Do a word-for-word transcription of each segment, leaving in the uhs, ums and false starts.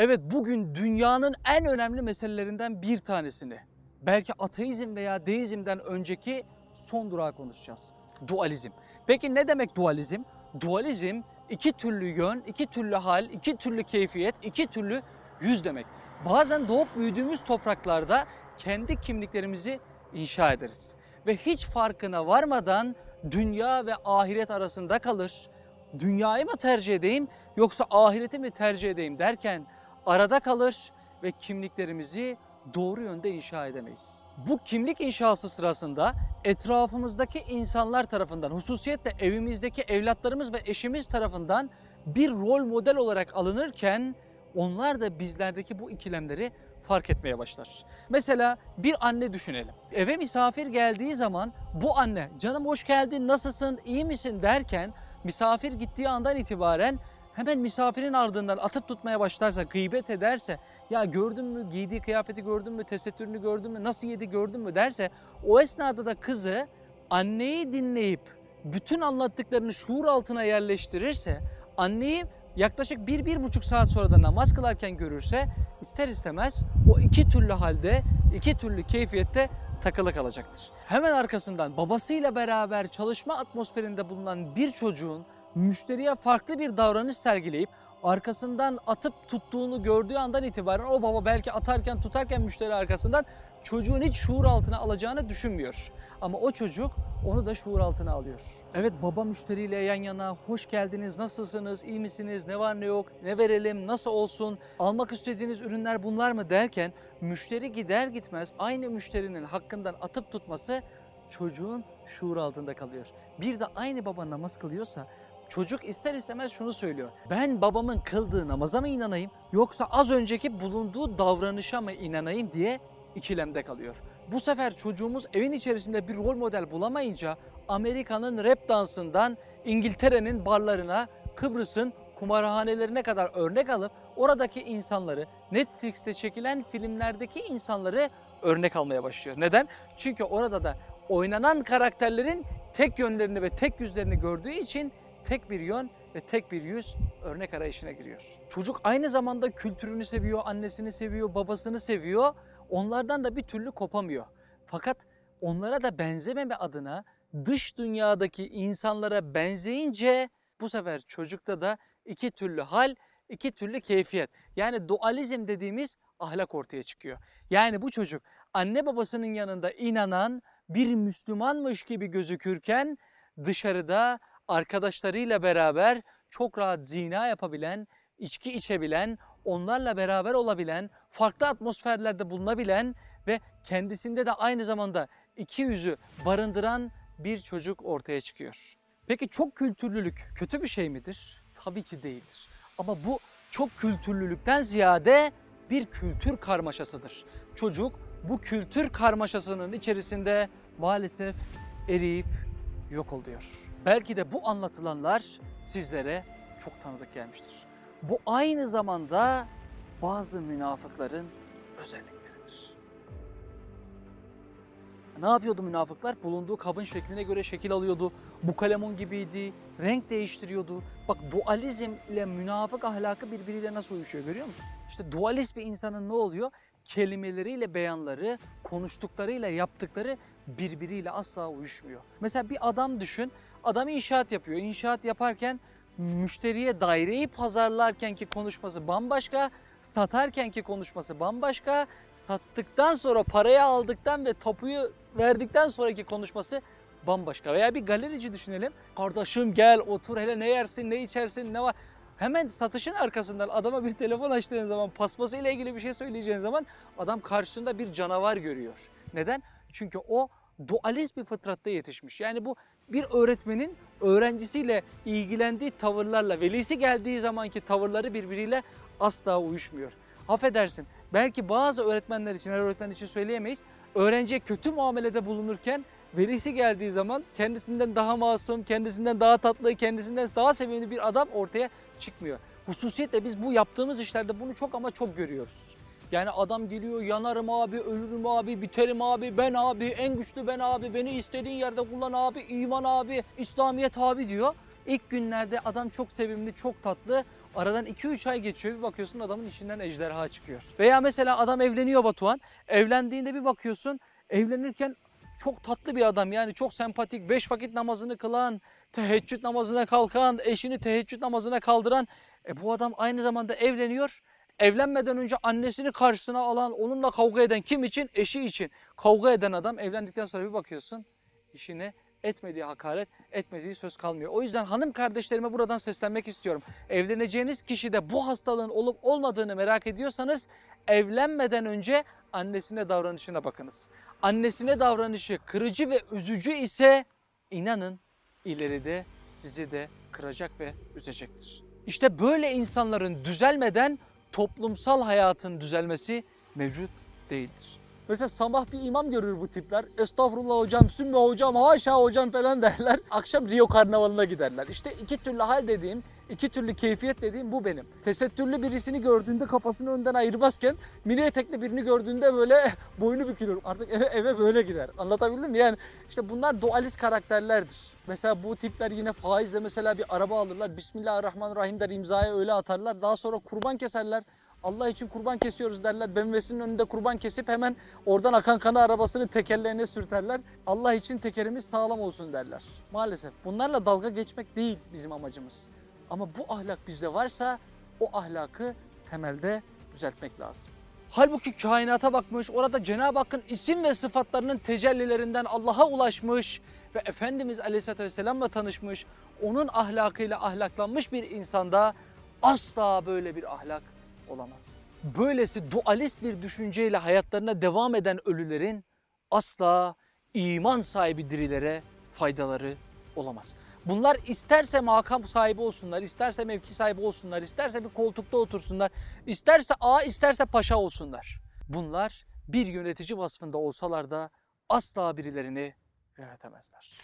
Evet, bugün dünyanın en önemli meselelerinden bir tanesini, belki ateizm veya deizmden önceki son durağı konuşacağız. Dualizm. Peki ne demek dualizm? Dualizm iki türlü yön, iki türlü hal, iki türlü keyfiyet, iki türlü yüz demek. Bazen doğup büyüdüğümüz topraklarda kendi kimliklerimizi inşa ederiz. Ve hiç farkına varmadan dünya ve ahiret arasında kalır. Dünyayı mı tercih edeyim yoksa ahireti mi tercih edeyim derken arada kalır ve kimliklerimizi doğru yönde inşa edemeyiz. Bu kimlik inşası sırasında etrafımızdaki insanlar tarafından, hususiyetle evimizdeki evlatlarımız ve eşimiz tarafından bir rol model olarak alınırken onlar da bizlerdeki bu ikilemleri fark etmeye başlar. Mesela bir anne düşünelim. Eve misafir geldiği zaman bu anne, "Canım hoş geldin, nasılsın, iyi misin?" derken misafir gittiği andan itibaren hemen misafirin ardından atıp tutmaya başlarsa, gıybet ederse, "Ya gördün mü, giydiği kıyafeti gördün mü, tesettürünü gördün mü, nasıl yedi gördün mü?" derse, o esnada da kızı anneyi dinleyip bütün anlattıklarını şuur altına yerleştirirse, anneyi yaklaşık bir, bir buçuk saat sonra da namaz kılarken görürse, ister istemez o iki türlü halde, iki türlü keyfiyette takılı kalacaktır. Hemen arkasından babasıyla beraber çalışma atmosferinde bulunan bir çocuğun müşteriye farklı bir davranış sergileyip arkasından atıp tuttuğunu gördüğü andan itibaren o baba belki atarken tutarken müşteri arkasından çocuğun hiç şuur altına alacağını düşünmüyor. Ama o çocuk onu da şuur altına alıyor. Evet, baba müşteriyle yan yana, "Hoş geldiniz, nasılsınız, iyi misiniz, ne var ne yok, ne verelim, nasıl olsun, almak istediğiniz ürünler bunlar mı?" derken müşteri gider gitmez aynı müşterinin hakkından atıp tutması çocuğun şuur altında kalıyor. Bir de aynı baba namaz kılıyorsa çocuk ister istemez şunu söylüyor: "Ben babamın kıldığı namaza mı inanayım yoksa az önceki bulunduğu davranışa mı inanayım?" diye ikilemde kalıyor. Bu sefer çocuğumuz evin içerisinde bir rol model bulamayınca Amerika'nın rap dansından İngiltere'nin barlarına, Kıbrıs'ın kumarhanelerine kadar örnek alıp oradaki insanları, Netflix'te çekilen filmlerdeki insanları örnek almaya başlıyor. Neden? Çünkü orada da oynanan karakterlerin tek yönlerini ve tek yüzlerini gördüğü için tek bir yön ve tek bir yüz örnek arayışına giriyor. Çocuk aynı zamanda kültürünü seviyor, annesini seviyor, babasını seviyor. Onlardan da bir türlü kopamıyor. Fakat onlara da benzememe adına dış dünyadaki insanlara benzeyince bu sefer çocukta da iki türlü hal, iki türlü keyfiyet. Yani dualizm dediğimiz ahlak ortaya çıkıyor. Yani bu çocuk anne babasının yanında inanan bir Müslümanmış gibi gözükürken dışarıda arkadaşlarıyla beraber çok rahat zina yapabilen, içki içebilen, onlarla beraber olabilen, farklı atmosferlerde bulunabilen ve kendisinde de aynı zamanda iki yüzü barındıran bir çocuk ortaya çıkıyor. Peki çok kültürlülük kötü bir şey midir? Tabii ki değildir. Ama bu çok kültürlülükten ziyade bir kültür karmaşasıdır. Çocuk bu kültür karmaşasının içerisinde maalesef eriyip yok oluyor. Belki de bu anlatılanlar sizlere çok tanıdık gelmiştir. Bu aynı zamanda bazı münafıkların özellikleridir. Ne yapıyordu münafıklar? Bulunduğu kabın şekline göre şekil alıyordu. Bu kalemon gibiydi, renk değiştiriyordu. Bak, dualizm ile münafık ahlakı birbiriyle nasıl uyuşuyor görüyor musun? İşte dualist bir insanın ne oluyor? Kelimeleriyle beyanları, konuştuklarıyla yaptıkları birbiriyle asla uyuşmuyor. Mesela bir adam düşün, adam inşaat yapıyor. İnşaat yaparken müşteriye daireyi pazarlarkenki konuşması bambaşka, satarkenki konuşması bambaşka, sattıktan sonra parayı aldıktan ve tapuyu verdikten sonraki konuşması bambaşka. Veya bir galerici düşünelim. "Kardeşim gel otur, hele ne yersin, ne içersin, ne var?" Hemen satışın arkasından adama bir telefon açtığın zaman, paspası ile ilgili bir şey söyleyeceğin zaman adam karşında bir canavar görüyor. Neden? Çünkü o dualist bir fıtratta yetişmiş. Yani bu bir öğretmenin öğrencisiyle ilgilendiği tavırlarla velisi geldiği zamanki tavırları birbiriyle asla uyuşmuyor. Affedersin, belki bazı öğretmenler için, her öğretmen için söyleyemeyiz. Öğrenciye kötü muamelede bulunurken velisi geldiği zaman kendisinden daha masum, kendisinden daha tatlı, kendisinden daha sevimli bir adam ortaya çıkmıyor. Hususiyetle biz bu yaptığımız işlerde bunu çok ama çok görüyoruz. Yani adam geliyor, "Yanarım abi, ölürüm abi, biterim abi, ben abi, en güçlü ben abi, beni istediğin yerde kullan abi, iman abi, İslamiyet abi" diyor. İlk günlerde adam çok sevimli, çok tatlı Aradan iki üç ay geçiyor, bir bakıyorsun adamın içinden ejderha çıkıyor. Veya mesela adam evleniyor Batuhan. Evlendiğinde bir bakıyorsun evlenirken çok tatlı bir adam, yani çok sempatik, beş vakit namazını kılan, teheccüd namazına kalkan, eşini teheccüd namazına kaldıran. E bu adam aynı zamanda evleniyor. Evlenmeden önce annesini karşısına alan, onunla kavga eden, kim için? Eşi için. Kavga eden adam evlendikten sonra bir bakıyorsun işine etmediği hakaret, etmediği söz kalmıyor. O yüzden hanım kardeşlerime buradan seslenmek istiyorum. Evleneceğiniz kişide bu hastalığın olup olmadığını merak ediyorsanız evlenmeden önce annesine davranışına bakınız. Annesine davranışı kırıcı ve üzücü ise inanın ileride sizi de kıracak ve üzecektir. İşte böyle insanların düzelmeden toplumsal hayatın düzelmesi mevcut değildir. Mesela sabah bir imam görür bu tipler. Estağfurullah hocam, sümme hocam, haşa hocam falan derler. Akşam Rio Karnavalı'na giderler. İşte iki türlü hal dediğim, iki türlü keyfiyet dediğim bu benim. Tesettürlü birisini gördüğünde kafasını önden ayırmazken, mini etekli birini gördüğünde böyle boynu bükülür. Artık eve, eve böyle gider. Anlatabildim mi? Yani işte bunlar dualist karakterlerdir. Mesela bu tipler yine faizle mesela bir araba alırlar. Bismillahirrahmanirrahim der, imzaya öyle atarlar. Daha sonra kurban keserler. Allah için kurban kesiyoruz derler. B M W'sinin önünde kurban kesip hemen oradan akan kanı arabasını tekerlerine sürterler. Allah için tekerimiz sağlam olsun derler. Maalesef bunlarla dalga geçmek değil bizim amacımız. Ama bu ahlak bizde varsa o ahlakı temelde düzeltmek lazım. Halbuki kainata bakmış, orada Cenab-ı Hakk'ın isim ve sıfatlarının tecellilerinden Allah'a ulaşmış ve Efendimiz Aleyhisselatü Vesselam'la tanışmış, onun ahlakıyla ahlaklanmış bir insanda asla böyle bir ahlak olamaz. Böylesi dualist bir düşünceyle hayatlarına devam eden ölülerin asla iman sahibi dirilere faydaları olamaz. Bunlar isterse makam sahibi olsunlar, isterse mevki sahibi olsunlar, isterse bir koltukta otursunlar, isterse ağa, isterse paşa olsunlar. Bunlar bir yönetici vasfında olsalar da asla birilerini yönetemezler.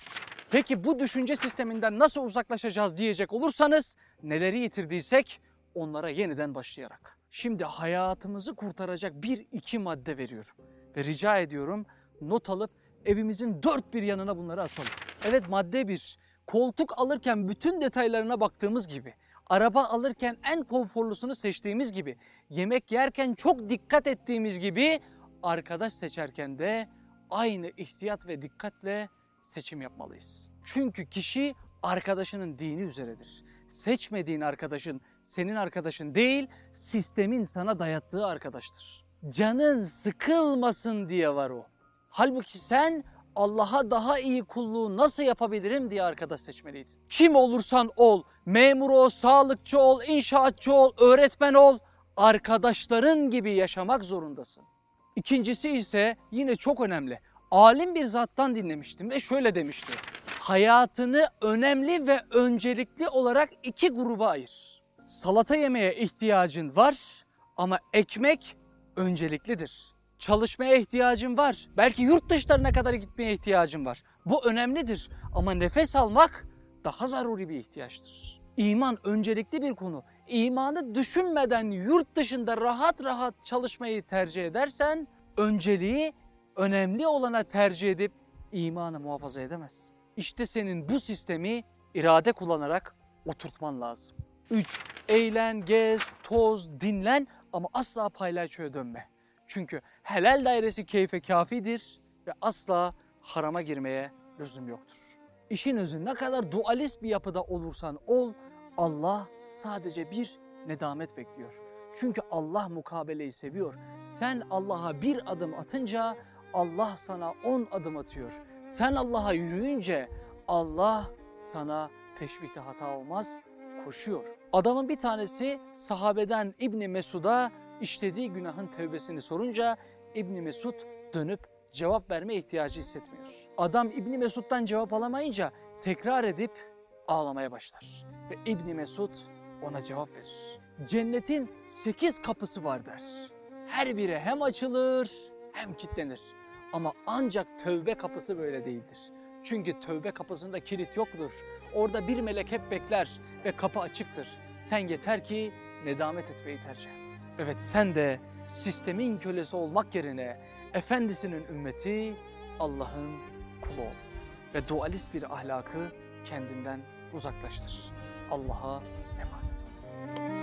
Peki bu düşünce sisteminden nasıl uzaklaşacağız diyecek olursanız, neleri yitirdiysek onlara yeniden başlayarak. Şimdi hayatımızı kurtaracak bir iki madde veriyorum. Ve rica ediyorum not alıp evimizin dört bir yanına bunları atalım. Evet, madde bir. Koltuk alırken bütün detaylarına baktığımız gibi, araba alırken en konforlusunu seçtiğimiz gibi, yemek yerken çok dikkat ettiğimiz gibi, arkadaş seçerken de aynı ihtiyat ve dikkatle seçim yapmalıyız. Çünkü kişi arkadaşının dini üzeredir. Seçmediğin arkadaşın senin arkadaşın değil, sistemin sana dayattığı arkadaştır. Canın sıkılmasın diye var o. Halbuki sen Allah'a daha iyi kulluğu nasıl yapabilirim diye arkadaş seçmeliydin. Kim olursan ol, memur ol, sağlıkçı ol, inşaatçı ol, öğretmen ol, arkadaşların gibi yaşamak zorundasın. İkincisi ise yine çok önemli. Alim bir zattan dinlemiştim ve şöyle demişti. Hayatını önemli ve öncelikli olarak iki gruba ayır. Salata yemeye ihtiyacın var ama ekmek önceliklidir. Çalışmaya ihtiyacın var. Belki yurt dışlarına kadar gitmeye ihtiyacın var. Bu önemlidir ama nefes almak daha zaruri bir ihtiyaçtır. İman öncelikli bir konu. İmanı düşünmeden yurt dışında rahat rahat çalışmayı tercih edersen, önceliği önemli olana tercih edip imanı muhafaza edemezsin. İşte senin bu sistemi irade kullanarak oturtman lazım. üç. Eğlen, gez, toz, dinlen ama asla paylaşıya dönme. Çünkü helal dairesi keyfe kafidir ve asla harama girmeye lüzum yoktur. İşin özü, ne kadar dualist bir yapıda olursan ol, Allah sadece bir nedamet bekliyor. Çünkü Allah mukabeleyi seviyor. Sen Allah'a bir adım atınca Allah sana on adım atıyor. Sen Allah'a yürüyünce Allah sana teşbihte hata olmaz, koşuyor. Adamın bir tanesi sahabeden İbni Mesud'a işlediği günahın tevbesini sorunca İbni Mesud dönüp cevap verme ihtiyacı hissetmiyor. Adam İbni Mesud'dan cevap alamayınca tekrar edip ağlamaya başlar. Ve İbni Mesud ona cevap verir. Cennetin sekiz kapısı var der. Her biri hem açılır hem kilitlenir. Ama ancak tövbe kapısı böyle değildir. Çünkü tövbe kapısında kilit yoktur. Orada bir melek hep bekler ve kapı açıktır. Sen yeter ki nedamet etmeyi tercih et. Evet, sen de sistemin kölesi olmak yerine efendisinin ümmeti, Allah'ın kulu ol. Ve dualist bir ahlakı kendinden uzaklaştır. Allah'a emanet ol.